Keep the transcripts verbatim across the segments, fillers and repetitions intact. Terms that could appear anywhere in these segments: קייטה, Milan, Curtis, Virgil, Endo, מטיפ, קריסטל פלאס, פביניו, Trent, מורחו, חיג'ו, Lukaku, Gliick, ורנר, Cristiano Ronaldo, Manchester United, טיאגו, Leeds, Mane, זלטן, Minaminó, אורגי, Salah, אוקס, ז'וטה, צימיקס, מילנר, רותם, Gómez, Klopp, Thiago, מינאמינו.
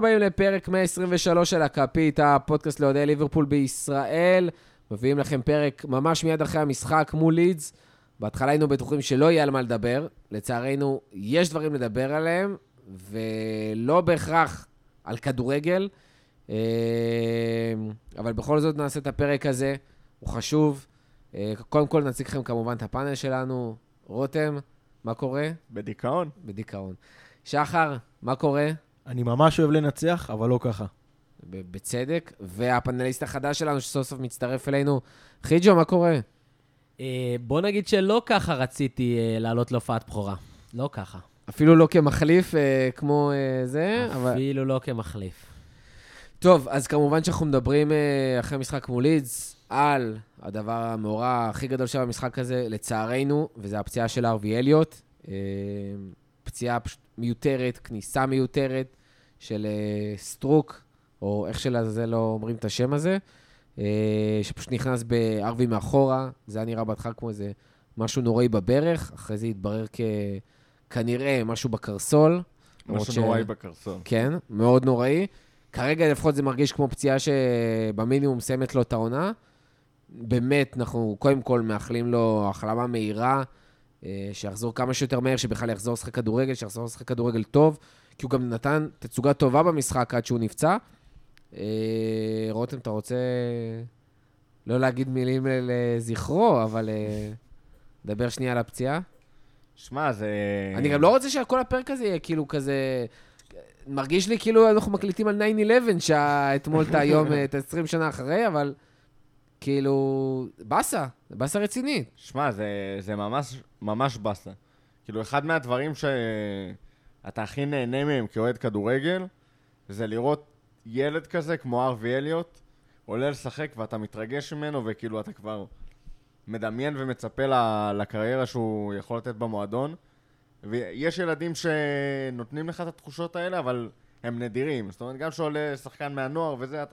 הבאים לפרק מאה עשרים ושלוש של הקפית, הפודקאסט לאוהדי ליברפול בישראל. מביאים לכם פרק ממש מיד אחרי המשחק מול לידס. בהתחלה היינו בטוחים שלא יהיה על מה לדבר. לצערנו, יש דברים לדבר עליהם, ולא בהכרח על כדורגל. אבל בכל זאת נעשה את הפרק הזה, הוא חשוב. קודם כל נציג לכם כמובן את הפאנל שלנו. רותם, מה קורה? בדיכאון. בדיכאון. שחר, מה קורה? אני ממש אוהב לנצח, אבל לא ככה. בצדק. והפאנליסט החדש שלנו שסוף סוף מצטרף אלינו, חיג'ו, מה קורה? בוא נגיד שלא ככה רציתי לעלות להופעת בכורה. לא ככה. אפילו לא כמחליף כמו זה. אפילו לא כמחליף. טוב, אז כמובן שאנחנו מדברים אחרי משחק מול לידס על הדבר המאורע הכי גדול של המשחק הזה, לצערנו, וזה הפציעה של הארווי אליוט. פציעה מיותרת, כניסה מיותרת של סטרוק, או איך שלזה לא אומרים את השם הזה, שפשוט נכנס בארווי מאחורה, זה היה נראה בהתחלה כמו איזה משהו נוראי בברך, אחרי זה התברר כנראה משהו בקרסול. משהו נוראי בקרסול. כן, מאוד נוראי. כרגע לפחות זה מרגיש כמו פציעה שבמינימום סיימת לו טעונה. באמת, אנחנו קודם כל מאחלים לו החלמה מהירה, שיחזור כמה שיותר מהר, שבכלל יחזור לשחק כדורגל, שיחזור לשחק כדורגל טוב, כי הוא גם נתן תצוגה טובה במשחק עד שהוא נפצע. רותם, אתה רוצה לא להגיד מילים לזכרו, אבל דבר שנייה על הפציעה? שמע, זה... אני גם לא רוצה שכל הפרק הזה יהיה כאילו כזה... מרגיש לי כאילו אנחנו מקליטים על תשע אחת עשר שעה אתמול את היום, את עשרים שנה אחרי, אבל כאילו, בסה, זה בסה רציני. שמע, זה, זה ממש, ממש בסה. כאילו, אחד מהדברים שאתה הכי נהנה מהם כאוהד כדורגל, זה לראות ילד כזה כמו הארווי אליוט, עולה לשחק ואתה מתרגש ממנו, וכאילו אתה כבר מדמיין ומצפה לקריירה שהוא יכול לתת במועדון. ויש ילדים שנותנים לך את התחושות האלה, אבל הם נדירים. זאת אומרת, גם שעולה שחקן מהנוער וזה,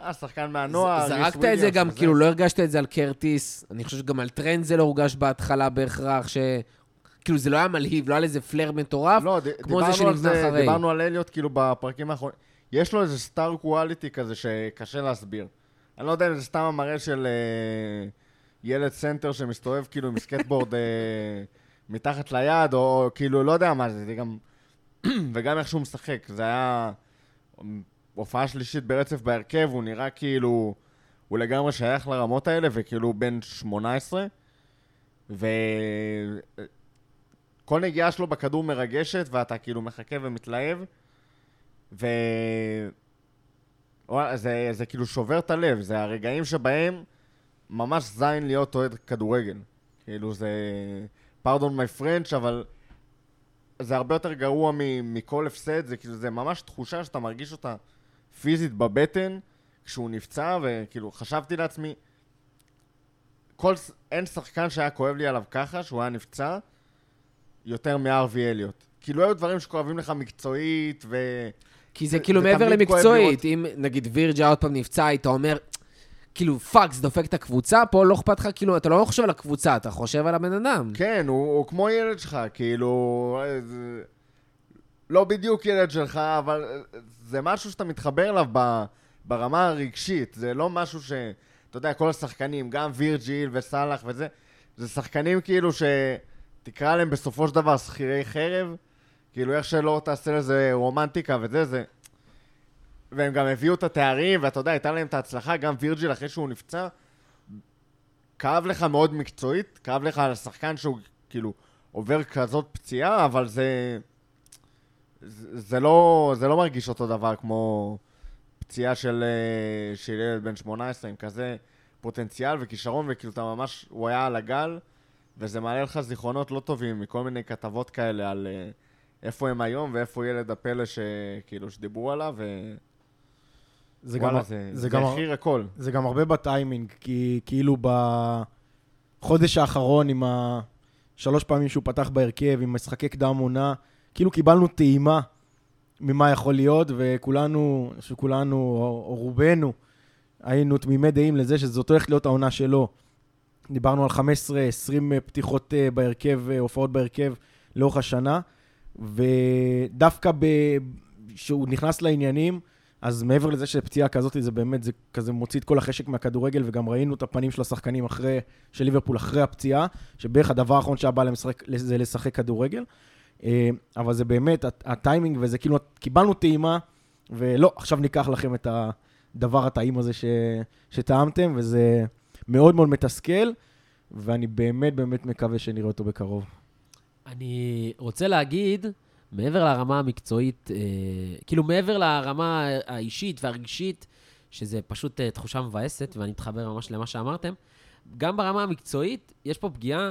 אה, שחקן מהנוער... זרקת את זה גם, כאילו, לא הרגשת את זה על קרטיס. אני חושב שגם על טרנט זה לא הורגש בהתחלה בהכרח, ש... כאילו, זה לא היה מלהיב, לא היה איזה פלר מטורף, כמו זה שנבנה אחרי. דיברנו על אליוט, כאילו, בפרקים האחרונים. יש לו איזה סטאר קואליטי כזה שקשה להסביר. אני לא יודע אם זה סתם המראה של ילד סנטר שמסתובב, כאילו, עם סקטבורד מתחת ליד, או כאילו, לא יודע מה זה, זה גם... וגם איך שהוא משחק, זה היה הופעה שלישית ברצף בהרכב, הוא נראה כאילו, הוא לגמרי שייך לרמות האלה, וכאילו בן שמונה עשרה, וכל נגיעה שלו בכדור מרגשת, ואתה כאילו מחכה ומתלהב, ו... זה, זה כאילו שובר את הלב, זה הרגעים שבהם ממש זין להיות אוהד כדורגל. כאילו זה... פרדון מי פרנץ', אבל זה הרבה יותר גרוע מכל הפסד, זה, זה ממש תחושה שאתה מרגיש אותה פיזית בבטן, כשהוא נפצע, וכאילו חשבתי לעצמי, כל, אין שחקן שהיה כואב לי עליו ככה, שהוא היה נפצע, יותר מהארווי אליוט. כאילו היו דברים שכואבים לך מקצועית, ו... כי זה, זה כאילו זה מעבר למקצועית, אם נגיד וירג'ל עוד פעם נפצע, היית אומר... כאילו, פאקס, דופק את הקבוצה, פה לא אכפת לך, כאילו, אתה לא חושב על הקבוצה, אתה חושב על הבן אדם. כן, הוא, הוא כמו ילד שלך, כאילו, זה... לא בדיוק ילד שלך, אבל זה משהו שאתה מתחבר אליו ב... ברמה הרגשית, זה לא משהו ש... אתה יודע, כל השחקנים, גם וירג'יל וסלח וזה, זה שחקנים כאילו שתקרא להם בסופו של דבר שכירי חרב, כאילו, איך שלא תעשה לזה רומנטיקה וזה, זה... והם גם הביאו את התארים, ואתה יודע, הייתה להם את ההצלחה, גם וירג'יל אחרי שהוא נפצע, כאב לך מאוד מקצועית, כאב לך על השחקן שהוא כאילו עובר כזאת פציעה, אבל זה, זה, זה, לא, זה לא מרגיש אותו דבר כמו פציעה של, של ילד בן שמונה עשרה, עם כזה פוטנציאל וכישרון, וכאילו אתה ממש, הוא היה על הגל, וזה מעלה לך זיכרונות לא טובים מכל מיני כתבות כאלה על איפה הם היום ואיפה ילד הפלא שכאילו שדיברו עליו, ו... זה וואלה, גם, זה, זה, זה גם הכי הכל. זה גם הרבה בטיימינג, כי כאילו בחודש האחרון עם השלוש פעמים שהוא פתח בהרכב, עם משחקי קדם עונה, כאילו קיבלנו טעימה ממה יכול להיות, וכולנו, שכולנו, או, או רובנו, היינו תמימי דעים לזה שזאת הולכת להיות העונה שלו. דיברנו על חמש עשרה עשרים פתיחות בהרכב, הופעות בהרכב לאורך השנה, ודווקא ב... שהוא נכנס לעניינים, אז מעבר לזה שפציעה כזאת, זה באמת, זה כזה מוציא את כל החשק מהכדורגל, וגם ראינו את הפנים של השחקנים אחרי, של ליברפול אחרי הפציעה, שבערך הדבר האחרון שהבא למשחק, זה לשחק כדורגל. אבל זה באמת, הטיימינג, וזה כאילו, קיבלנו טעימה, ולא, עכשיו ניקח לכם את הדבר הטעים הזה ש, שטעמתם, וזה מאוד מאוד מתסכל, ואני באמת באמת מקווה שנראה אותו בקרוב. אני רוצה להגיד, מעבר לרמה המקצועית, כאילו מעבר לרמה האישית והרגשית, שזה פשוט תחושה מבאסת, ואני מתחבר ממש למה שאמרתם, גם ברמה המקצועית יש פה פגיעה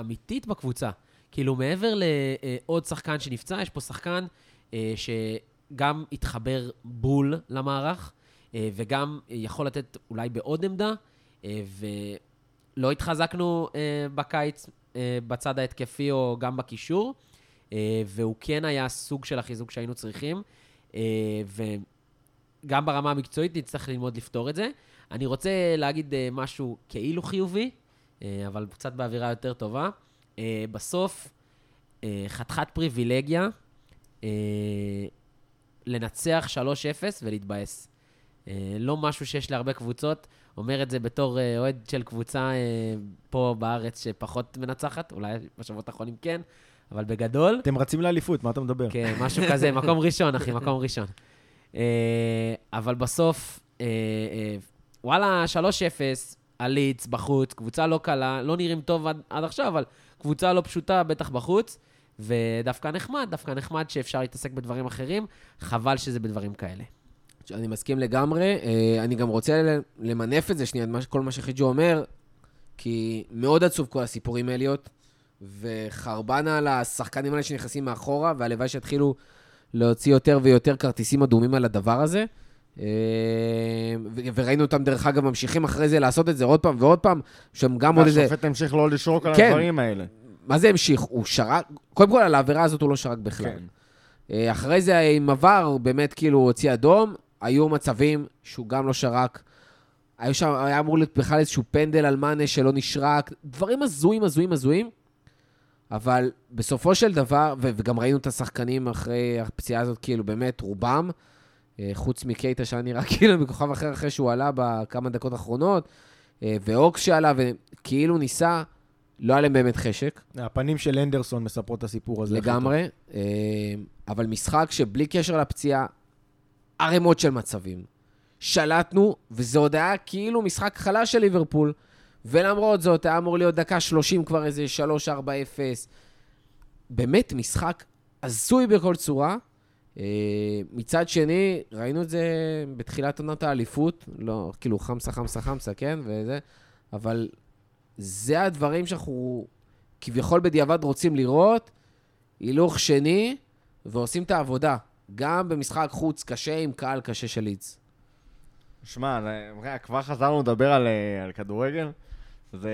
אמיתית בקבוצה. כאילו מעבר לעוד שחקן שנפצע, יש פה שחקן שגם התחבר בול למערך, וגם יכול לתת אולי בעוד עמדה, ולא התחזקנו בקיץ בצד ההתקפי או גם בקישור, והוא כן היה סוג של החיזוק שהיינו צריכים, וגם ברמה המקצועית נצטרך ללמוד לפתור את זה. אני רוצה להגיד משהו כאילו חיובי, אבל קצת באווירה יותר טובה. בסוף, חתיכת פריבילגיה, לנצח שלוש אפס ולהתבאס. לא משהו שיש להרבה קבוצות, אומר את זה בתור אוהד של קבוצה פה בארץ שפחות מנצחת, אולי בשבועות האחרונים כן, אבל בגדול... אתם רצים לאליפות, מה אתה מדבר? כן, משהו כזה, מקום ראשון, אחי, מקום ראשון. אבל בסוף, וואלה, שלוש אפס, הליץ, בחוץ, קבוצה לא קלה, לא נראים טוב עד, עד עכשיו, אבל קבוצה לא פשוטה, בטח בחוץ, ודווקא נחמד, דווקא נחמד שאפשר להתעסק בדברים אחרים, חבל שזה בדברים כאלה. אני מסכים לגמרי, אני גם רוצה למנף את זה שנייה, כל מה שחיג'ו אומר, כי מאוד עצוב כל הסיפורים אליות, וחרבנה על השחקנים האלה שנכנסים מאחורה, והלוואי שהתחילו להוציא יותר ויותר כרטיסים אדומים על הדבר הזה, וראינו אותם דרך אגב ממשיכים אחרי זה לעשות את זה עוד פעם ועוד פעם, שם גם עוד איזה... והשופט המשיך לא לשרוק על הדברים האלה. מה זה המשיך? הוא שרק, קודם כל על העבירה הזאת הוא לא שרק בכלל. אחרי זה עם עבר, באמת כאילו הוא הוציא אדום, היו מצבים שהוא גם לא שרק, היה אמור להיות בכלל איזשהו פנדל על מנה שלא נשרק, דברים הזויים, הזויים, הזויים, אבל בסופו של דבר, וגם ראינו את השחקנים אחרי הפציעה הזאת, כאילו באמת רובם, חוץ מקייטה שהיה נראה כאילו מכוכב אחר אחרי שהוא עלה בכמה דקות האחרונות, ואוקס שעלה, וכאילו ניסה, לא היה להם באמת חשק. הפנים של אנדרסון מספרות את הסיפור הזה. לגמרי, אבל משחק שבלי קשר לפציעה, ערימות של מצבים. שלטנו, וזה עוד היה כאילו משחק חלש של ליברפול, ולמרות זאת, היה אמור להיות דקה שלושים כבר איזה שלוש ארבע אפס. באמת משחק עזוי בכל צורה. מצד שני, ראינו את זה בתחילת עונת האליפות, לא, כאילו חמסה, חמסה, חמסה, כן, וזה, אבל זה הדברים שאנחנו כביכול בדיעבד רוצים לראות, הילוך שני, ועושים את העבודה, גם במשחק חוץ קשה עם קהל קשה של לידס. שמע, כבר חזרנו לדבר על, על כדורגל, זה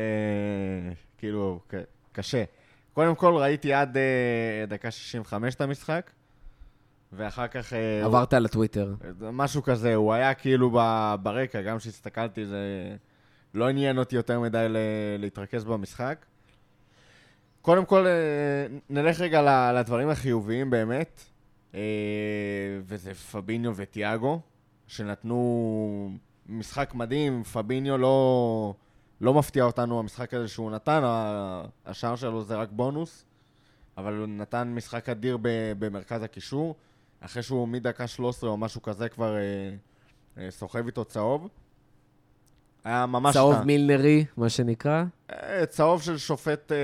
כאילו ק, קשה. קודם כל ראיתי עד דקה שישים וחמש את המשחק, ואחר כך... עברת על הטוויטר. משהו כזה, הוא היה כאילו ברקע, גם שהסתכלתי, זה לא עניין אותי יותר מדי להתרכז במשחק. קודם כל, נלך רגע לדברים החיוביים באמת, וזה פביניו וטיאגו, שנתנו משחק מדהים. פביניו לא, לא מפתיע אותנו המשחק הזה שהוא נתן, השאר שלו זה רק בונוס, אבל הוא נתן משחק אדיר במרכז הקישור, אחרי שהוא מדקה שלוש עשרה או משהו כזה כבר אה, אה, סוחב איתו צהוב. היה ממש... צהוב נה... מילנרי, מה שנקרא? אה, צהוב של שופט אה,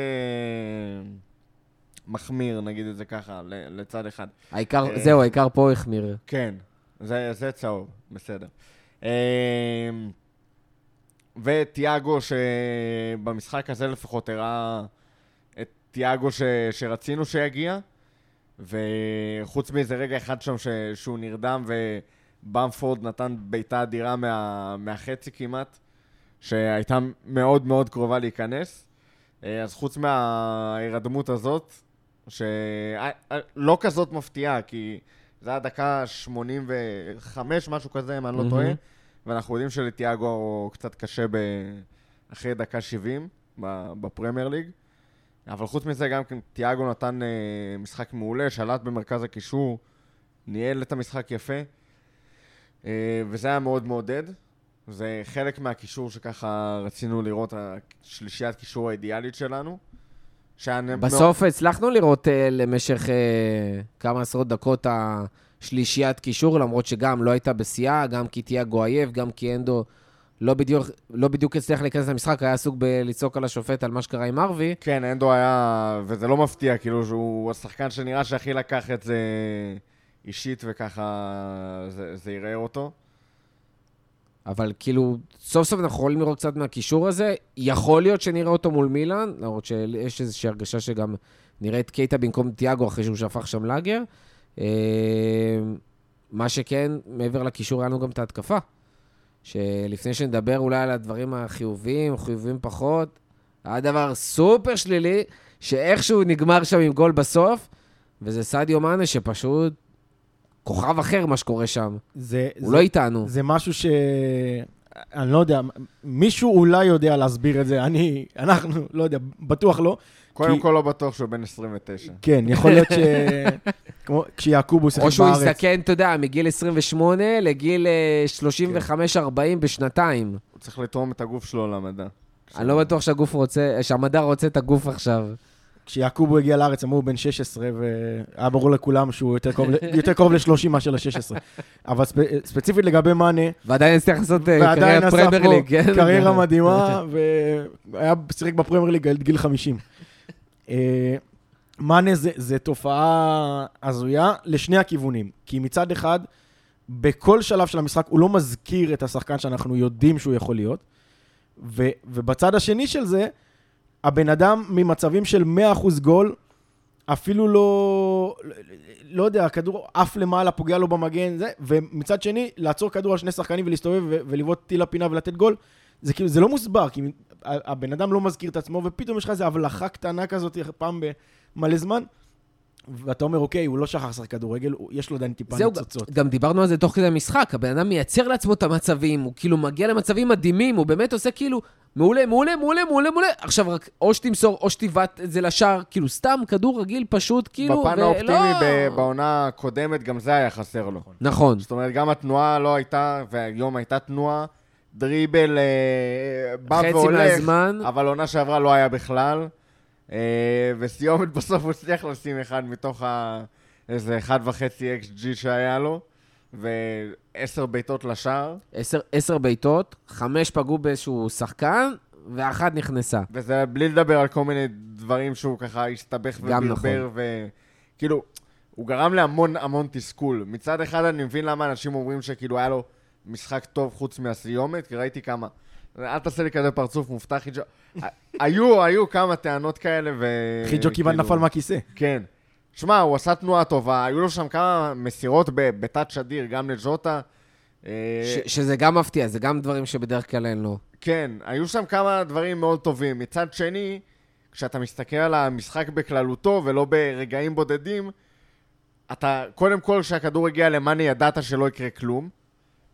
מחמיר, נגיד את זה ככה, לצד אחד. העיקר, אה, זהו, העיקר פה החמיר. כן. זה, זה צהוב, בסדר. וטיאגו שבמשחק הזה לפחות הראה את טיאגו ש, שרצינו שיגיע, וחוץ מזה רגע אחד שם ש, שהוא נרדם, ובמפורד נתן ביתה אדירה מה, מהחצי כמעט, שהייתה מאוד מאוד קרובה להיכנס. אז חוץ מההירדמות הזאת, שלא כזאת מפתיעה, כי... זה היה דקה שמונים וחמש, משהו כזה, אם אני לא טועה. ואנחנו יודעים שלטיאגו קצת קשה אחרי דקה שבעים בפרמייר ליג. אבל חוץ מזה גם טיאגו נתן משחק מעולה, שלט במרכז הקישור, ניהל את המשחק יפה, וזה היה מאוד מעודד. זה חלק מהקישור שככה רצינו לראות, השלישיית קישור האידיאלית שלנו. בסוף הצלחנו לראות למשך כמה עשרות דקות השלישיית קישור, למרות שגם לא הייתה בשיאה, גם כי תיאגו עייף, גם כי אנדו לא בדיוק, לא בדיוק הצליח להיכנס למשחק, היה עסוק בלצעוק על השופט על מה שקרה עם הרווי. כן, אנדו היה, וזה לא מפתיע, כאילו שהוא השחקן שנראה שהכי לקח את זה אישית, וככה זה, זה יראה אותו. אבל כאילו, סוף סוף אנחנו יכולים לראות קצת מהקישור הזה, יכול להיות שנראה אותו מול מילאן, למרות שיש איזושהי הרגשה שגם נראה את קייטה במקום תיאגו אחרי שהוא שפך שם לגר. מה שכן, מעבר לקישור היה לנו גם את ההתקפה, שלפני שנדבר אולי על הדברים החיוביים, חיוביים פחות, היה דבר סופר שלילי, שאיכשהו נגמר שם עם גול בסוף, וזה סאדיו מאנה שפשוט כוכב אחר מה שקורה שם. זה, הוא זה, לא איתנו. זה משהו ש... אני לא יודע, מישהו אולי יודע להסביר את זה, אני, אנחנו, לא יודע, בטוח לא. קודם כי... כל לא בטוח שהוא בן עשרים ותשע. כן, יכול להיות ש... כמו כשיעקובוס... או שהוא יסכן, אתה יודע, מגיל עשרים ושמונה לגיל שלושים וחמש ארבעים בשנתיים. הוא צריך לתרום את הגוף שלו למדע. אני לא בטוח שהגוף רוצה, שהמדע רוצה את הגוף עכשיו. כשיעקובו הגיע לארץ, אמרו בן שש עשרה, והיה ברור לכולם שהוא יותר קרוב ל-שלושים מאשר ל-שש עשרה. אבל ספציפית לגבי מאנה... ועדיין צריך לעשות קריירה פרמייר ליג. קריירה מדהימה, והיה שיחק בפרמייר ליג עד גיל חמישים. מאנה זה תופעה הזויה לשני הכיוונים. כי מצד אחד, בכל שלב של המשחק, הוא לא מזכיר את השחקן שאנחנו יודעים שהוא יכול להיות. ובצד השני של זה, הבן אדם ממצבים של מאה אחוז גול, אפילו לא, לא יודע, הכדור אף למעלה, פוגע לו במגן, זה, ומצד שני, לעצור כדור על שני שחקנים ולהסתובב ולבעוט טיל לפינה ולתת גול, זה, כאילו, זה לא מוסבר, כי הבן אדם לא מזכיר את עצמו, ופתאום יש לך איזו הבלחה קטנה כזאת פעם במלא זמן, ואתה אומר, אוקיי, הוא לא שכח שחק כדורגל, יש לו עדיין טיפה ניצוצות. גם דיברנו על זה תוך כדי המשחק, הבן אדם מייצר לעצמו את המצבים, הוא כאילו מגיע למצבים מדהימים, הוא באמת עושה כאילו, מעולה, מעולה, מעולה, מעולה, מעולה. עכשיו רק או שתמסור, או שתיבט את זה לשער, כאילו סתם כדור רגיל פשוט, כאילו... בפן האופטימי בעונה הקודמת, גם זה היה חסר לו. נכון. זאת אומרת, גם התנועה לא הייתה, והיום הייתה תנועה, דריבל בא והולך, אבל עונה שעברה לא היה בכלל. וסיומת בסוף הוא הצליח לשים אחד מתוך איזה אחד וחצי אקס ג'י שהיה לו, ועשר ביתות לשער. עשר ביתות, חמש פגעו באיזשהו שחקן, ואחת נכנסה. וזה בלי לדבר על כל מיני דברים שהוא ככה הסתבך וברבר, וכאילו, הוא גרם להמון המון תסכול. מצד אחד אני מבין למה אנשים אומרים שכאילו היה לו משחק טוב חוץ מהסיומת, כי ראיתי כמה... אל תעשה לי כזה פרצוף מופתע, חיג'ו. היו, היו כמה טענות כאלה ו... חיג'ו כיוון נפל מהכיסא. כן. שמע, הוא עשה תנועה טובה, היו לו שם כמה מסירות בתת שדיר, גם לג'וטה. שזה גם מפתיע, זה גם דברים שבדרך כלל אין לו. כן, היו שם כמה דברים מאוד טובים. מצד שני, כשאתה מסתכל על המשחק בכללותו ולא ברגעים בודדים, אתה, קודם כל, כשהכדור הגיע למאנה, ידעת שלא יקרה כלום,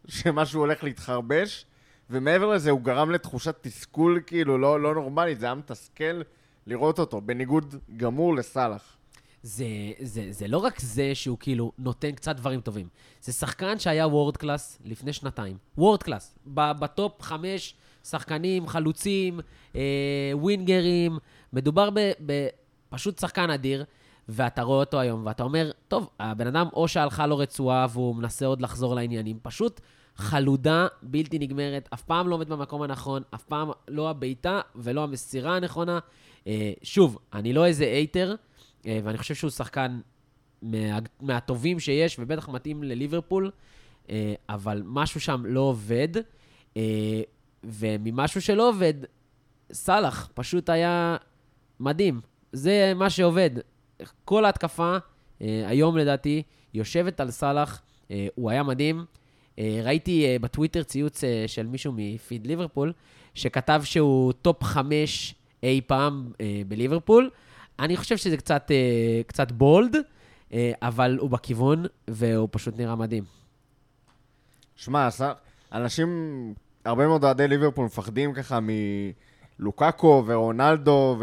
שמשהו הולך להתחרבש, ומעבר לזה הוא גרם לתחושת תסכול כאילו לא, לא נורמלית, זה היה מתסכל לראות אותו, בניגוד גמור לסלח. זה, זה, זה לא רק זה שהוא כאילו נותן קצת דברים טובים. זה שחקן שהיה וורד קלאס לפני שנתיים. וורד קלאס, בטופ חמש שחקנים, חלוצים, אה, ווינגרים, מדובר בפשוט שחקן אדיר, ואתה רואה אותו היום, ואתה אומר, טוב, הבן אדם או שהלכה לו רצועה והוא מנסה עוד לחזור לעניינים, פשוט... חלודה בלתי נגמרת, אף פעם לא עומד במקום הנכון, אף פעם לא הביתה ולא המסירה הנכונה. שוב, אני לא איזה אייטר, ואני חושב שהוא שחקן מה, מהטובים שיש, ובטח מתאים לליברפול, אבל משהו שם לא עובד, וממשהו שלא עובד, סלח פשוט היה מדהים. זה מה שעובד. כל ההתקפה, היום לדעתי, יושבת על סלח, הוא היה מדהים, ראיתי בטוויטר ציוץ של מישהו מפיד ליברפול, שכתב שהוא טופ חמש אי פעם בליברפול. אני חושב שזה קצת, קצת בולד, אבל הוא בכיוון, והוא פשוט נראה מדהים. שמע, אנשים, הרבה מאוד אוהדי ליברפול מפחדים ככה מלוקאקו ורונלדו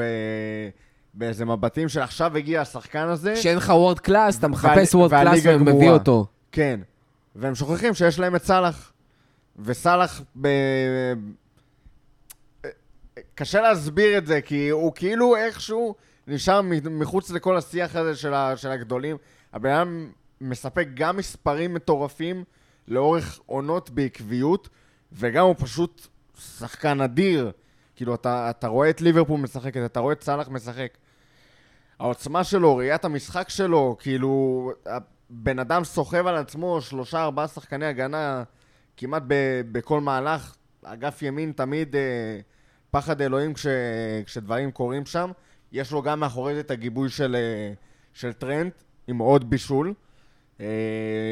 באיזה מבטים של עכשיו הגיע השחקן הזה. כשאין לך וורד קלאס, אתה מחפש וורד קלאס ומביא אותו. כן, והם שוכחים שיש להם את סלאח. וסלאח, קשה להסביר את זה, כי הוא כאילו איכשהו נשאר מחוץ לכל השיח הזה של הגדולים. הבן אדם מספק גם מספרים מטורפים לאורך עונות בעקביות, וגם הוא פשוט שחקן אדיר. כאילו, אתה, אתה רואה את ליברפול משחקת, אתה רואה את סלאח משחק. העוצמה שלו, ראיית המשחק שלו, כאילו, הבן אדם סוחב על עצמו שלושה, ארבעה שחקני הגנה, כמעט ב- בכל מהלך. אגף ימין תמיד אה, פחד אלוהים כש- כשדברים קורים שם. יש לו גם מאחורי את הגיבוי של, אה, של טרנט, עם עוד בישול, אה,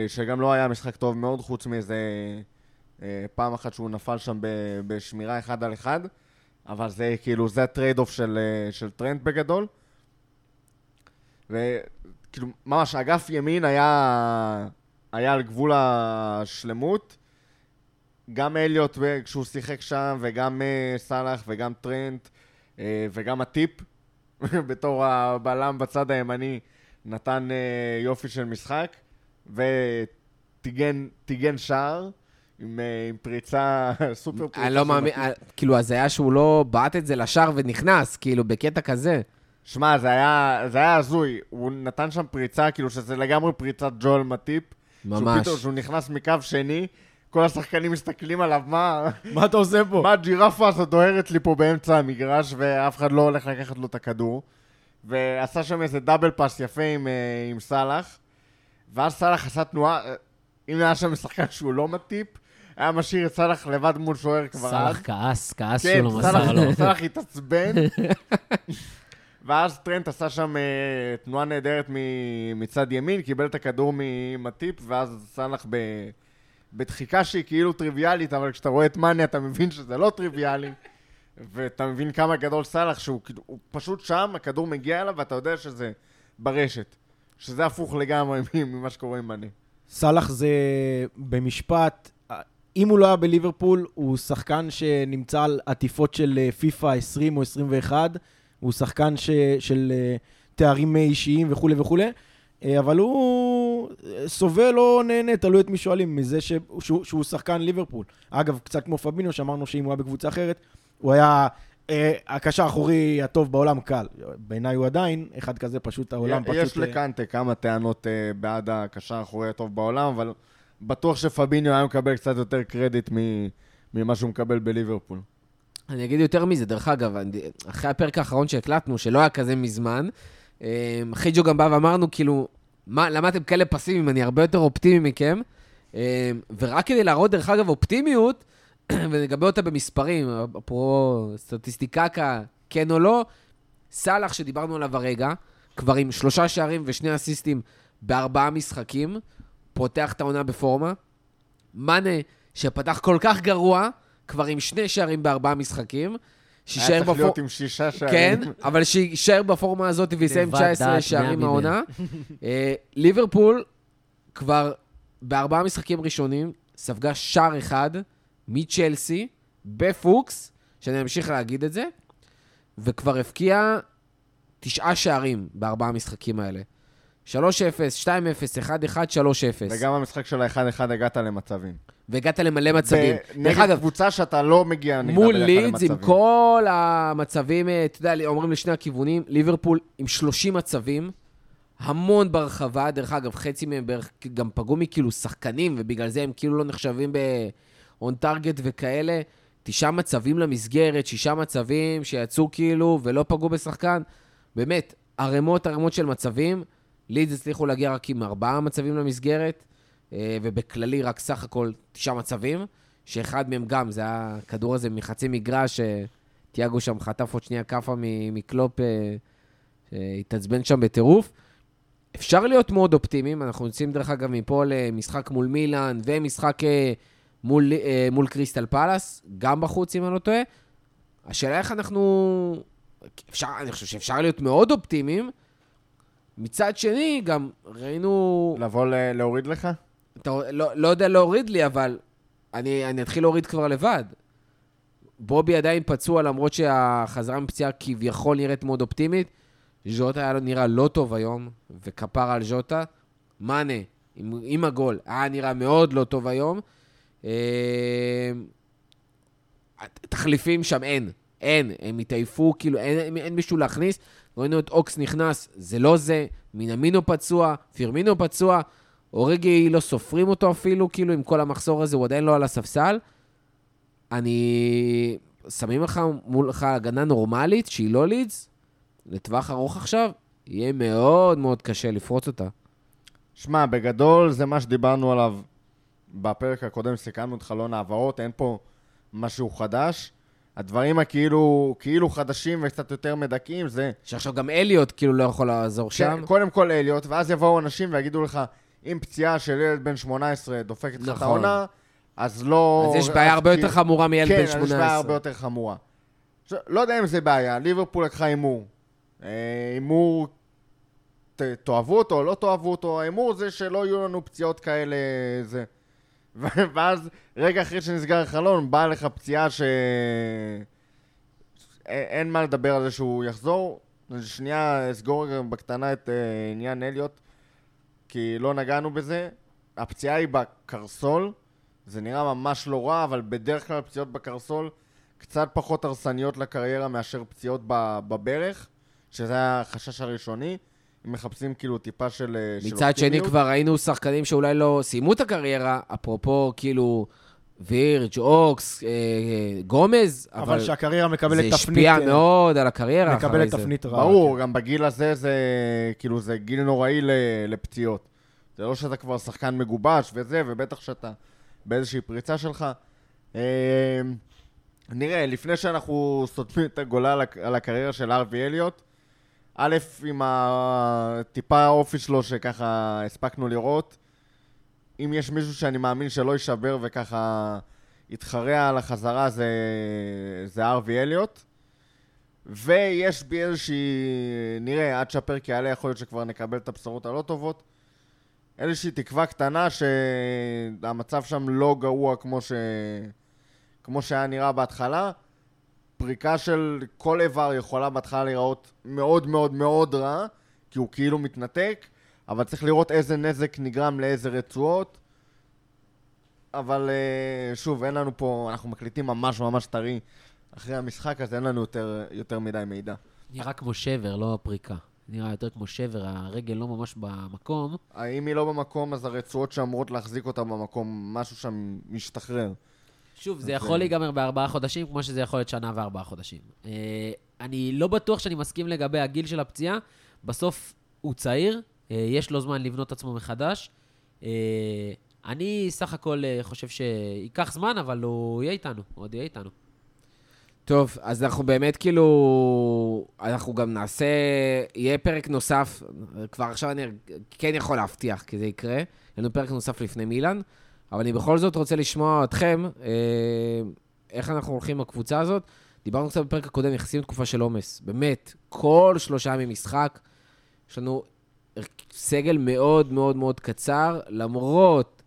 שגם לא היה משחק טוב מאוד, חוץ מאיזה אה, פעם אחת שהוא נפל שם ב- בשמירה אחד על אחד. אבל זה כאילו, זה הטרייד אוף של, של טרנט בגדול. וכאילו, ממש, אגף ימין היה, היה על גבול השלמות. גם אליוט כשהוא שיחק שם, וגם סלאח, וגם טרנט, וגם הטיפ, בתור הבלם בצד הימני, נתן יופי של משחק, וטיגן, טיגן שער. עם פריצה סופר פריצה. אני לא מאמין, כאילו, אז היה שהוא לא בעת את זה לשער ונכנס, כאילו, בקטע כזה. שמע, זה היה הזוי. הוא נתן שם פריצה, כאילו, שזה לגמרי פריצת ג'ול מטיפ. ממש. שהוא נכנס מקו שני, כל השחקנים מסתכלים עליו, מה... מה אתה עושה פה? מה, ג'ירפה, אתה דוהרת לי פה באמצע המגרש, ואף אחד לא הולך לקחת לו את הכדור. ועשה שם איזה דאבל פאס יפה עם סלאח. ואז סלאח עשה תנועה... אם היה שם משחקן שהוא לא מטיפ, היה משאיר את סלאח לבד מול שוער כבר. סלאח כעס, כעס שלו מסר לו. סלאח התעצבן. ואז טרנט עשה שם תנועה נהדרת מצד ימין, קיבל את הכדור ממטיפ, ואז סלאח בדחיקה שהיא כאילו טריוויאלית, אבל כשאתה רואה את מני אתה מבין שזה לא טריוויאלי, ואתה מבין כמה גדול סלאח, שהוא פשוט שם, הכדור מגיע אליו, ואתה יודע שזה ברשת, שזה הפוך לגמרי ממה שקורה עם מני. סלאח זה במשפט, אם הוא לא היה בליברפול, הוא שחקן שנמצא על עטיפות של פיפה עשרים או עשרים ואחת, הוא שחקן ש, של תארים אישיים וכו' וכו', אבל הוא סובל או נהנה, תלוי את מי שואלים, מזה ש, שהוא, שהוא שחקן ליברפול. אגב, קצת כמו פבינו, שאמרנו שאם הוא היה בקבוצה אחרת, הוא היה... הקשר האחורי הטוב בעולם קל. בעיניי הוא עדיין, אחד כזה פשוט העולם פשוט... יש לקנטה כמה טענות בעד הקשר האחורי הטוב בעולם, אבל בטוח שפביניו היה מקבל קצת יותר קרדיט ממה שהוא מקבל בליברפול. אני אגיד יותר מזה, דרך אגב, אחרי הפרק האחרון שהקלטנו, שלא היה כזה מזמן, חיג'ו גם בא ואמרנו, כאילו, למה אתם כאלה פסימים? אני הרבה יותר אופטימי מכם, ורק כדי להראות דרך אגב אופטימיות, ונגבה אותה במספרים, אפרו סטטיסטיקה, כן או לא, סלאח שדיברנו עליו הרגע, כבר עם שלושה שערים ושני אסיסטים בארבעה משחקים, פותח טעונה בפורמה. מנה, שפתח כל כך גרוע, כבר עם שני שערים בארבעה משחקים, היה צריך להיות עם שישה שערים. כן, אבל שישאר בפורמה הזאת ויסיים תשע עשרה שערים העונה. ליברפול כבר בארבעה משחקים ראשונים, ספגה שער אחד, מצ'לסי, בפוקס, שאני אמשיך להגיד את זה, וכבר הפקיע תשעה שערים בארבעה המשחקים האלה. שלוש אפס, שתיים אפס, אחד אחד, שלוש אפס. וגם המשחק של ה-אחד אחד הגעת למצבים. והגעת למלא מצבים. נגד קבוצה שאתה לא מגיע נגדה בלכת למצבים. מול לידס עם כל המצבים, אתה יודע, אומרים לשני הכיוונים, ליברפול עם שלושים מצבים, המון ברחבה, דרך אגב, חצי מהם גם פגעו מכאילו שחקנים, ובגלל זה הם כאילו לא נחשבים ב... און טרגט וכאלה, תשעה מצבים למסגרת, שישה מצבים שיצאו כאילו ולא פגעו בשחקן. באמת, ערמות ערמות של מצבים, לידס הצליחו להגיע רק עם ארבעה מצבים למסגרת, ובכללי רק סך הכל תשעה מצבים, שאחד מהם גם, זה היה כדור הזה מחצי מגרש, תיאגו שם חטף עוד שנייה קפה מקלופ, שהתעצבן שם בטירוף. אפשר להיות מאוד אופטימיים, אנחנו יוצאים דרך אגב מפה למשחק מול מילאן, ומשחק... מול, מול קריסטל פלאס, גם בחוץ אם אני לא טועה. השאלה איך אנחנו... אפשר, אני חושב שאפשר להיות מאוד אופטימיים. מצד שני, גם ראינו... לבוא ל- להוריד לך? אתה, לא, לא יודע להוריד לי, אבל אני, אני אתחיל להוריד כבר לבד. בובי עדיין פצוע, למרות שהחזרה מפציעה כביכול נראית מאוד אופטימית. ז'וטה היה נראה לא טוב היום, וכפר על ז'וטה. מנה, עם, עם הגול, היה נראה מאוד לא טוב היום. תחליפים שם אין, אין, הם התעייפו, כאילו אין, אין מישהו להכניס. ראינו את אוקס נכנס, זה לא זה, מינמינו פצוע, פירמינו פצוע, אורגי לא סופרים אותו אפילו, כאילו עם כל המחסור הזה הוא עדיין לא על הספסל. אני... שמים לך מולך הגנה נורמלית, שהיא לא לידס, לטווח ארוך עכשיו, יהיה מאוד מאוד קשה לפרוץ אותה. שמע, בגדול זה מה שדיברנו עליו בפרק הקודם, סיכמנו את חלון העברות, אין פה משהו חדש. הדברים הכאילו כאילו חדשים וקצת יותר מדכאים זה... שעכשיו גם אליוט כאילו לא יכול לעזור שם. קודם כל אליוט, ואז יבואו אנשים ויגידו לך, אם פציעה של ילד בן שמונה עשרה דופקת לך העונה, אז לא... אז יש בעיה הרבה יותר חמורה מילד בן שמונה עשרה. כן, יש בעיה הרבה יותר חמורה. לא יודע אם זה בעיה, ליברפול לקחה הימור. הימור, תאהבו אותו או לא תאהבו אותו, הימור זה שלא יהיו לנו פציעות כאלה זה... ואז רגע אחרי שנסגר החלון, באה לך פציעה שאין מה לדבר על זה שהוא יחזור. שנייה, אסגור בקטנה את עניין אליוט, כי לא נגענו בזה. הפציעה היא בקרסול, זה נראה ממש לא רע, אבל בדרך כלל פציעות בקרסול קצת פחות הרסניות לקריירה מאשר פציעות בברך, שזה היה החשש הראשוני. מחפשים כאילו טיפה של... מצד שני כבר ראינו שחקנים שאולי לא סיימו את הקריירה, אפרופו כאילו וירג', אוקס, גומז, אבל שהקריירה מקבלת תפנית... זה השפיע מאוד על הקריירה. מקבלת תפנית רעה. ברור, גם בגיל הזה זה כאילו זה גיל נוראי לפציעות. זה לא שאתה כבר שחקן מגובש וזה, ובטח שאתה באיזושהי פריצה שלך. נראה, לפני שאנחנו סותמים את הגולה על הקריירה של הארווי אליוט, א', עם הטיפה האופי שלו שככה הספקנו לראות, אם יש מישהו שאני מאמין שלא יישבר וככה יתחרע על החזרה זה, זה הארווי אליוט. ויש בי איזושהי, נראה, עד שפר כי עליה יכול להיות שכבר נקבל את הבשורות הלא טובות, איזושהי תקווה קטנה שהמצב שם לא גרוע כמו, ש... כמו שהיה נראה בהתחלה. פריקה של כל איבר יכולה בהתחלה להיראות מאוד מאוד מאוד רע, כי הוא כאילו מתנתק, אבל צריך לראות איזה נזק נגרם לאיזה רצועות. אבל שוב, אין לנו פה, אנחנו מקליטים ממש ממש טרי אחרי המשחק, אז אין לנו יותר, יותר מדי מידע. נראה כמו שבר, לא פריקה. נראה יותר כמו שבר, הרגל לא ממש במקום. אם היא לא במקום, אז הרצועות שאמורות להחזיק אותה במקום, משהו שם משתחרר. שוב, זה יכול להיגמר בארבעה חודשים, כמו שזה יכול להיות שנה וארבעה חודשים. אני לא בטוח שאני מסכים לגבי הגיל של הפציעה. בסוף הוא צעיר, יש לו זמן לבנות עצמו מחדש. אני סך הכל חושב שיקח זמן, אבל הוא יהיה איתנו, הוא עוד יהיה איתנו. טוב, אז אנחנו באמת כאילו, אנחנו גם נעשה, יהיה פרק נוסף, כבר עכשיו אני כן יכול להבטיח, כי זה יקרה. יהיה פרק נוסף לפני מילאן. אבל אני בכל זאת רוצה לשמוע אתכם, איך אנחנו הולכים בקבוצה הזאת. דיברנו קצת בפרק הקודם, יחסים תקופה של אומס. באמת, כל שלושה ממשחק, יש לנו סגל מאוד מאוד מאוד קצר, למרות,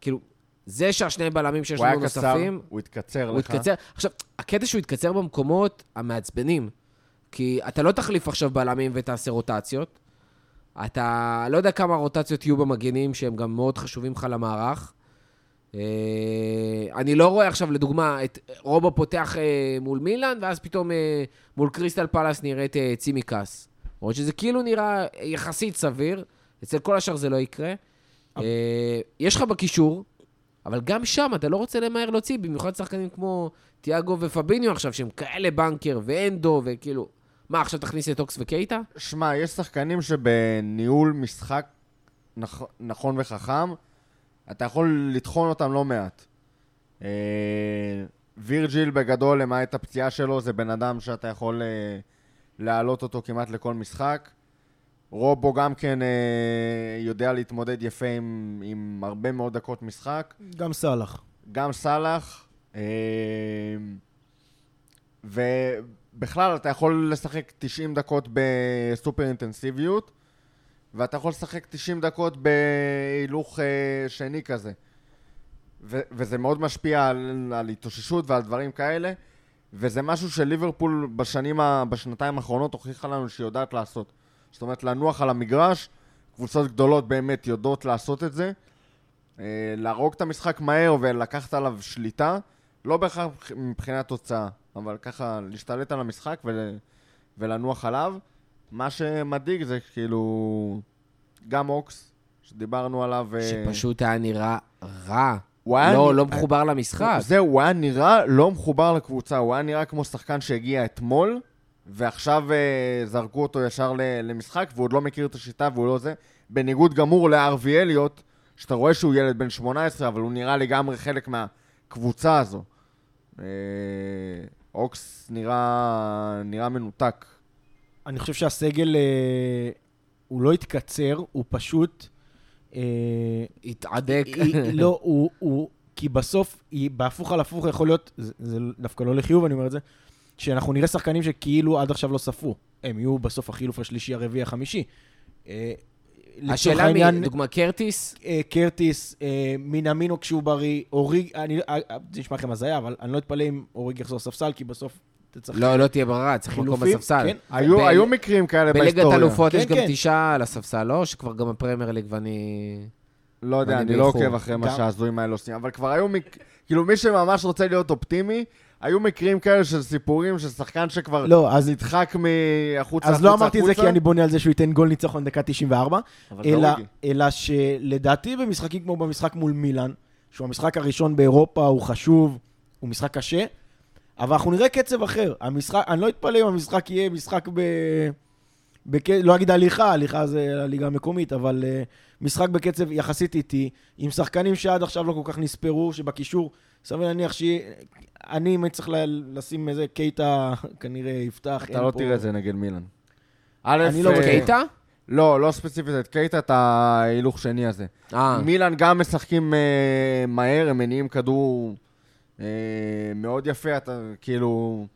כאילו, זה שהשני בלמים שיש לנו נוספים... הוא היה קצר, הוא התקצר לך. התקצר, עכשיו, הקטע שהוא התקצר במקומות המעצבנים, כי אתה לא תחליף עכשיו בלמים ותעשה רוטציות, אתה לא יודע כמה רוטציות יהיו במגנים, שהם גם מאוד חשובים לך למערך, אני לא רואה עכשיו לדוגמה את רובו פותח מול מילאן ואז פתאום מול קריסטל פלאס נראית צימיקס, או שזה כאילו נראה יחסית סביר, אצל כל השאר זה לא יקרה. יש לך בקישור, אבל גם שם אתה לא רוצה למהר להוציא, במיוחד שחקנים כמו תיאגו ופביניו עכשיו שהם כאלה בנקר ואנדו וכאילו, מה עכשיו תכניס את אוקס וקייטה? שמע, יש שחקנים שבניהול משחק נכון וחכם אתה יכול לטחון אותם לא מעט. וירג'יל בגדול, למעט הפציעה שלו, זה בן אדם שאתה יכול להעלות אותו כמעט לכל משחק. רובו גם כן יודע להתמודד יפה עם, עם הרבה מאוד דקות משחק. גם סלח. גם סלח. ובכלל, אתה יכול לשחק תשעים דקות בסופר אינטנסיביות, ואתה יכול לשחק תשעים דקות בהילוך שני כזה. ו- וזה מאוד משפיע על, על התאוששות ועל דברים כאלה. וזה משהו שליברפול בשנים, בשנתיים האחרונות הוכיחה לנו שהיא יודעת לעשות. זאת אומרת, לנוח על המגרש, קבוצות גדולות באמת יודעות לעשות את זה, להרוג את המשחק מהר ולקחת עליו שליטה, לא בהכרח מבחינת תוצאה, אבל ככה להשתלט על המשחק ול... ולנוח עליו. מה שמדאיג זה כאילו גם אוקס, שדיברנו עליו... שפשוט היה נראה רע. לא, לא מחובר למשחק. זהו, הוא היה נראה לא מחובר לקבוצה, הוא היה נראה כמו שחקן שהגיע אתמול, ועכשיו זרקו אותו ישר למשחק, והוא עוד לא מכיר את השיטה, והוא לא זה. בניגוד גמור להרווי אליוט, שאתה רואה שהוא ילד בן שמונה עשרה, אבל הוא נראה לגמרי חלק מהקבוצה הזו. אוקס נראה, נראה מנותק. אני חושב שהסגל הוא לא התקצר, הוא פשוט... התעדק. לא, הוא... כי בסוף, בהפוך על הפוך יכול להיות, זה דווקא לא לחיוב, אני אומר את זה, שאנחנו נראה שחקנים שכאילו עד עכשיו לא ספרו. הם יהיו בסוף החילוף השלישי, הרביעי, החמישי. השאלה מי, דוגמה, קרטיס? קרטיס, מינאמינו כשהוא בריא, אוריג, זה נשמע לכם הזיה, אבל אני לא אתפלא אם אוריג יחזור ספסל, כי בסוף תצריך... לא, לא תהיה ברירה, צריך מקום בספסל. היו מקרים כאלה בהיסטוריה. בליגת אלופות יש גם תשעה על הספסל, לא? שכבר גם הפרמייר ליג ואני... לא יודע, אני לא עוקב אחרי מה שהזויים האלה עושים, אבל כבר היו מקרים... כאילו, מי שממש רוצה להיות אופטימי, היו מקרים כאלה של סיפורים, של שחקן שכבר נדחק מהחוצה. אז לא אמרתי את זה כי אני בונה על זה שהוא ייתן גול ניצחון דקה תשעים וארבע, אלא שלדעתי במשחקים כמו במשחק מול מילאן, שהוא המשחק הראשון באירופה, הוא חשוב, הוא משחק קשה, אבל אנחנו נראה קצב אחר. אני לא אתפלא אם המשחק יהיה משחק ב... לא אגיד הליכה, הליכה זה הליגה המקומית, אבל משחק בקצב יחסית איתי, עם שחקנים שעד עכשיו לא כל כך נספרו, שבקישור סביר להניח שאני צריך לשים איזה קייטה, כנראה יפתח. אתה לא תראה את זה נגד מילאן. אני לא... קייטה? לא, לא ספציפית את קייטה, את ההילוך שני הזה. מילאן גם משחקים מהר, הם מניעים כדור מאוד יפה, אתה כאילו...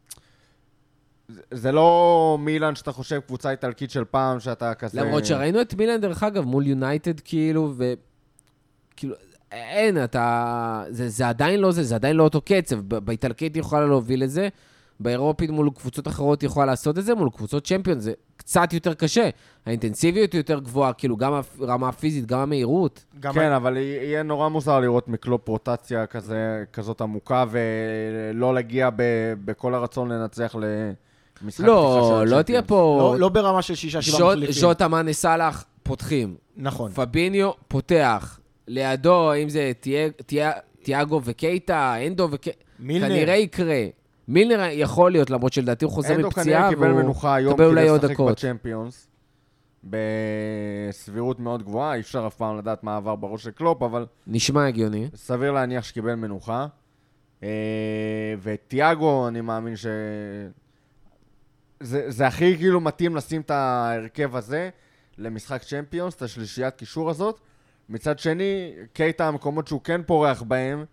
זה לא מילאן שאתה חושב קבוצה איטלקית של פעם, שאתה כזה... למרות שראינו את מילאן דרך אגב מול יונייטד כאילו, וכאילו, אין, אתה... זה, זה עדיין לא זה, זה עדיין לא אותו קצב. באיטלקית יכולה להוביל את זה, באירופית מול קבוצות אחרות יכולה לעשות את זה, מול קבוצות צ'מפיון, זה קצת יותר קשה. האינטנסיביות יותר גבוהה, כאילו, גם הרמה הפיזית, גם המהירות. גם כן, ה... אבל יהיה נורא מוזר לראות מקלופ רוטציה כזה, כזאת עמוקה, ולא להגיע ב, בכל הרצון לנצח ל... לא, לא תהיה פה... לא ברמה של שישה שבעה מחליפים. ז'וטה, מאנה, סלאח, פותחים. נכון. פביניו, פותח. לידו, אם זה תיאגו וקייטה, אנדו וקייטה... מילנר. כנראה יקרה. מילנר יכול להיות, למרות שלדעתי הוא חוזר מפציעה, אנדו כנראה קיבל מנוחה היום, כדי לשחק בצ'מפיונס. בסבירות מאוד גבוהה, אי אפשר אף פעם לדעת מה עבר בראש של קלופ, אבל... נשמע הגיוני. סביר להניח שקיבל מנוחה. ותיאגו, אני מאמין ש... זה, זה הכי כאילו מתאים לשים את ההרכב הזה למשחק צ'מפיונס, את השלישיית קישור הזאת. מצד שני, קייטה המקומות שהוא כן פורח בהם,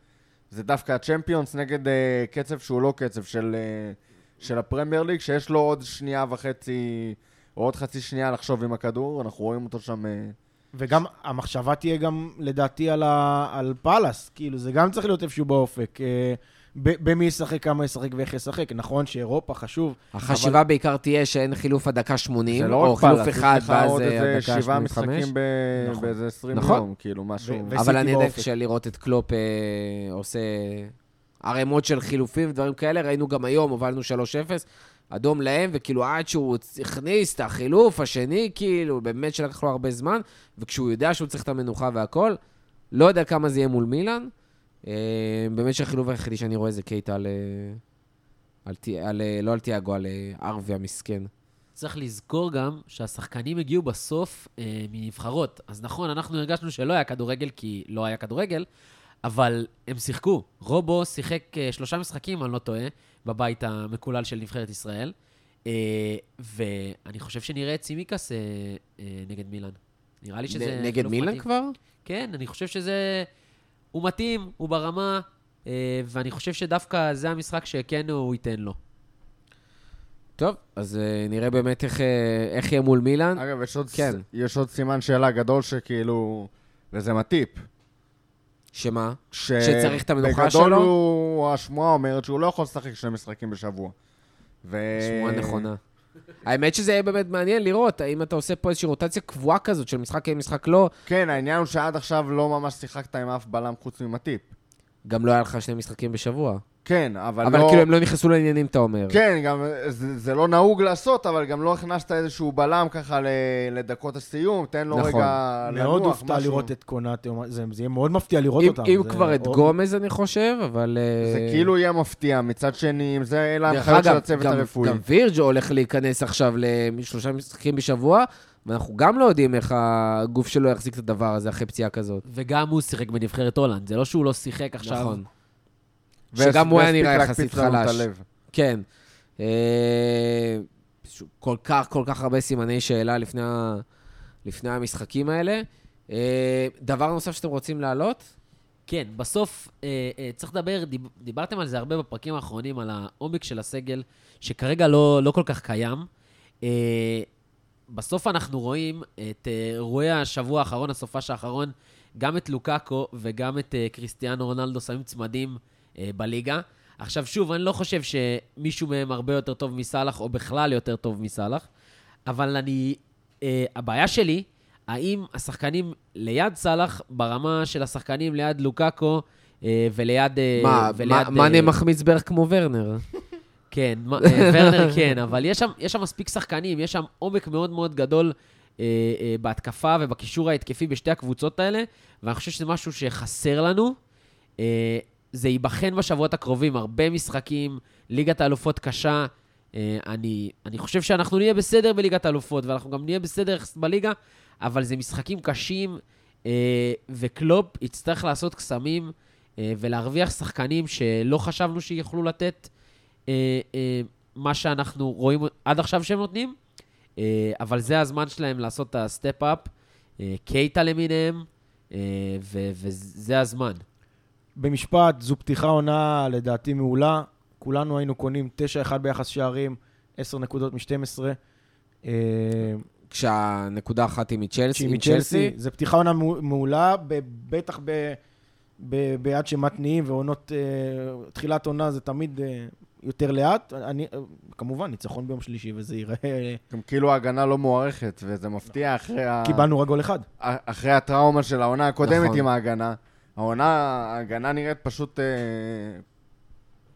זה דווקא הצ'מפיונס נגד uh, קצב שהוא לא קצב של, uh, של הפרמייר ליג, שיש לו עוד שנייה וחצי, או עוד חצי שנייה לחשוב עם הכדור, אנחנו רואים אותו שם... Uh, וגם המחשבה תהיה גם לדעתי על, ה, על פלס, כאילו זה גם צריך להיות איפשהו באופק. Uh, במי ישחק, כמה ישחק ואיך ישחק. נכון שאירופה חשוב. החשיבה בעיקר תהיה שאין חילוף הדקה שמונים, או חילוף אחד, ואז הדקה שבעים וחמש. משחקים באיזה עשרים יום, כאילו משהו. אבל אני יודע שלראות את קלופ עושה ערימות של חילופים ודברים כאלה. ראינו גם היום, הובלנו שלוש אפס, אדום להם, וכאילו עד שהוא הכניס את החילוף השני, כאילו באמת שלקח לו הרבה זמן, וכשהוא יודע שהוא צריך את המנוחה והכל, לא יודע כמה זה יהיה מול מילאן. באמת שהחילוב היחידי שאני רואה זה קייטה על, לא על תיאגו, על ארווי המסכן. צריך לזכור גם שהשחקנים הגיעו בסוף מנבחרות. אז נכון, אנחנו הרגשנו שלא היה כדורגל כי לא היה כדורגל, אבל הם שיחקו. רובו שיחק שלושה משחקים, אני לא טועה, בבית המקולל של נבחרת ישראל, ואני חושב שנראה את סימיקס נגד מילאן. נראה לי שזה... נגד מילאן כבר? כן, אני חושב שזה... הוא מתאים, הוא ברמה, ואני חושב שדווקא זה המשחק שכן הוא ייתן לו. טוב, אז נראה באמת איך, איך יהיה מול מילאן. אגב, יש עוד, כן. ס, יש עוד סימן שאלה גדול שכאילו, וזה מטיפ, שמה? ש... שצריך את המנוחה שלו? בגדול הוא, השמועה אומרת שהוא לא יכול לשחק שני משחקים בשבוע. ו... שמועה נכונה. האמת שזה יהיה באמת מעניין לראות, האם אתה עושה פה איזושהי רוטציה קבועה כזאת של משחק, משחק לא. כן, העניין הוא שעד עכשיו לא ממש שיחקת עם אף בלם חוץ ממטיפ. גם לא היה לך שני משחקים בשבוע. כן, אבל, אבל לא... אבל כאילו הם לא נכנסו לעניינים, אתה אומר. כן, גם זה, זה לא נהוג לעשות, אבל גם לא הכנסת איזשהו בלם ככה ל, לדקות הסיום, תן לו נכון. רגע לנוח. מאוד הופתע משהו. לראות את קונת, זה, זה יהיה מאוד מפתיע לראות אם, אותם. אם זה... כבר את או... גומז אני חושב, אבל... זה כאילו יהיה מפתיע, מצד שני, אם זה אלה המחיות של הצוות גם, הרפואי. גם וירג'ו הולך להיכנס עכשיו לשלושה משחקים בשבוע, ואנחנו גם לא יודעים איך הגוף שלו יחזיק את הדבר הזה אחרי פציעה כזאת. וגם הוא שיחק בנבחרת הולנד, זה לא שהוא לא שיחק עכשיו. נכון. שגם הוא היה נראה יחסית חלש. כן. כל כך, כל כך הרבה סימני שאלה לפני, לפני המשחקים האלה. דבר נוסף שאתם רוצים להעלות? כן, בסוף צריך לדבר, דיברתם על זה הרבה בפרקים האחרונים, על העומק של הסגל, שכרגע לא, לא כל כך קיים. בסוף אנחנו רואים את אירועי השבוע האחרון, הסופש האחרון, גם את לוקאקו וגם את קריסטיאנו רונלדו שמים צמדים בליגה. עכשיו שוב, אני לא חושב שמישהו מהם הרבה יותר טוב מסלח, או בכלל יותר טוב מסלח, אבל אני, הבעיה שלי, האם השחקנים ליד סלח, ברמה של השחקנים ליד לוקאקו, וליד... מה, מנה מחמיץ ברק כמו ורנר? כן, ורנר כן, אבל יש שם, יש שם מספיק שחקנים, יש שם עומק מאוד מאוד גדול בהתקפה ובקישור ההתקפי בשתי הקבוצות האלה, ואני חושב שזה משהו שחסר לנו. זה ייבחן בשבועות הקרובים, הרבה משחקים, ליגת האלופות קשה, אני, אני חושב שאנחנו נהיה בסדר בליגת האלופות, ואנחנו גם נהיה בסדר בליגה, אבל זה משחקים קשים, וקלופ יצטרך לעשות קסמים, ולהרוויח שחקנים שלא חשבנו שיכולו לתת מה שאנחנו רואים עד עכשיו שהם נותנים, אבל זה הזמן שלהם לעשות את הסטפ-אפ, קייטה למיניהם, וזה הזמן. במשפט, זו פתיחה עונה לדעתי מעולה, כולנו היינו קונים תשע אחת ביחס שערים, עשר נקודות משתים עשרה. כשהנקודה אחת היא מצ'לסי. מצ'לסי, זה פתיחה עונה מעולה, בטח בעד שמתניעים ועונות, תחילת עונה זה תמיד יותר לאט, כמובן ניצחון ביום שלישי וזה ייראה... גם כאילו ההגנה לא מוערכת וזה מפתיע אחרי ה... קיבלנו רגול אחד. אחרי הטראומה של העונה הקודמת עם ההגנה. העונה, ההגנה נראית פשוט,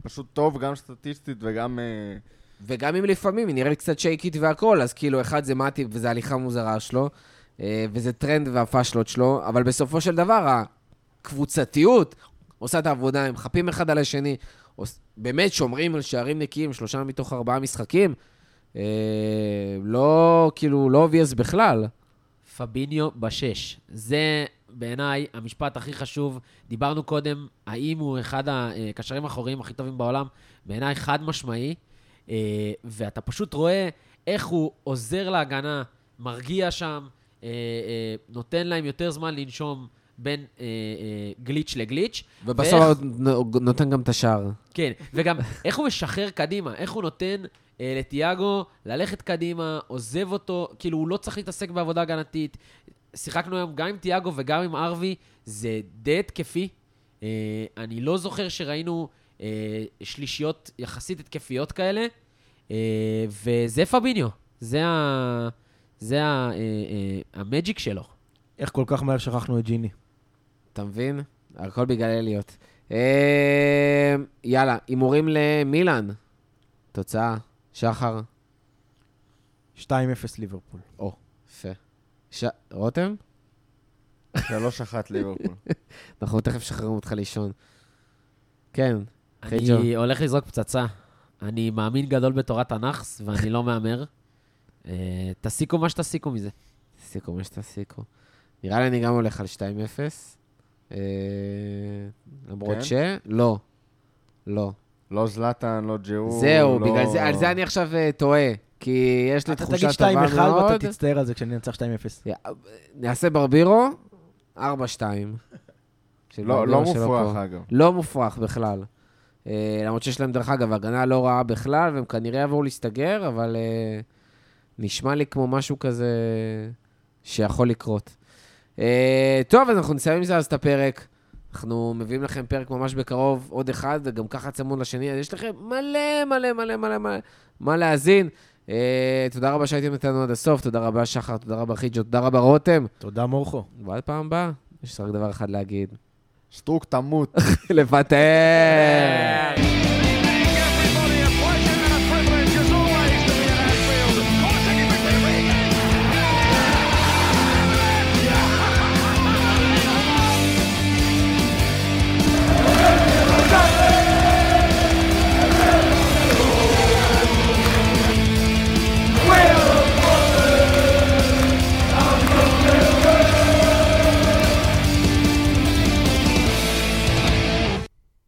פשוט טוב, גם סטטיסטית וגם... וגם אם לפעמים היא נראית קצת שייקית והכל, אז כאילו אחד זה מטיפ וזה הליכה מוזרה שלו, וזה טרנד והפשלות שלו, אבל בסופו של דבר הקבוצתיות עושה את העבודה, הם חפים אחד על השני, באמת שומרים על שערים נקיים, שלושה מתוך ארבעה משחקים, לא, כאילו, לא obvious בכלל. פביניו בשש, זה... בעיניי, המשפט הכי חשוב, דיברנו קודם, האם הוא אחד הקשרים האחוריים הכי טובים בעולם, בעיניי חד משמעי, ואתה פשוט רואה איך הוא עוזר להגנה, מרגיע שם, נותן להם יותר זמן לנשום בין גליץ' לגליץ'. ובסוף נותן גם את השער. כן, וגם איך הוא משחרר קדימה, איך הוא נותן לתיאגו ללכת קדימה, עוזב אותו, כאילו הוא לא צריך להתעסק בעבודה הגנתית, שיחקנו היום גם עם תיאגו וגם עם ארווי, זה די התקפי. אני לא זוכר שראינו שלישיות יחסית התקפיות כאלה, וזה פביניו, זה המג'יק שלו. איך כל כך מהר שכחנו את ג'יני? אתה מבין? הכל בגלל אליות. יאללה, אימורים למילן. תוצאה, שחר. שתיים אפס ליברפול. או, יפה. רותם? שלוש אחת ליברפול. אנחנו תכף שחררים אותך לישון. כן, חיג'ו. אני הולך לזרוק פצצה. אני מאמין גדול בתורת הנכס, ואני לא מאמר. תסיקו מה שתסיקו מזה. תסיקו מה שתסיקו. נראה לי אני גם הולך על שתיים אפס. למרות ש... לא. לא. לא זלטן, לא ג'או. זהו, בגלל זה. על זה אני עכשיו טועה. כי יש לי תחושה טובה מאוד. אתה תגיד שתיים אחת ואתה תצטער על זה כשננצח שתיים אפס. נעשה ברבירו, ארבע שתיים. לא מופרך אגב. לא מופרך בכלל. למרות שיש להם דרך אגב, הגנה לא רעה בכלל, והם כנראה יבואו להסתגר, אבל נשמע לי כמו משהו כזה שיכול לקרות. טוב, אז אנחנו נסיים עם זה אז את הפרק. אנחנו מביאים לכם פרק ממש בקרוב, עוד אחד, וגם ככה צמון לשני, יש לכם מלא, מלא, מלא, מלא, מלא, מה להאזין. תודה רבה שהייתם איתנו עד הסוף, תודה רבה שחר, תודה רבה חיג'ו, תודה רבה רותם. תודה מורחו. ועד פעם הבאה, יש רק דבר אחד להגיד. שטרוק תמות. לפתח.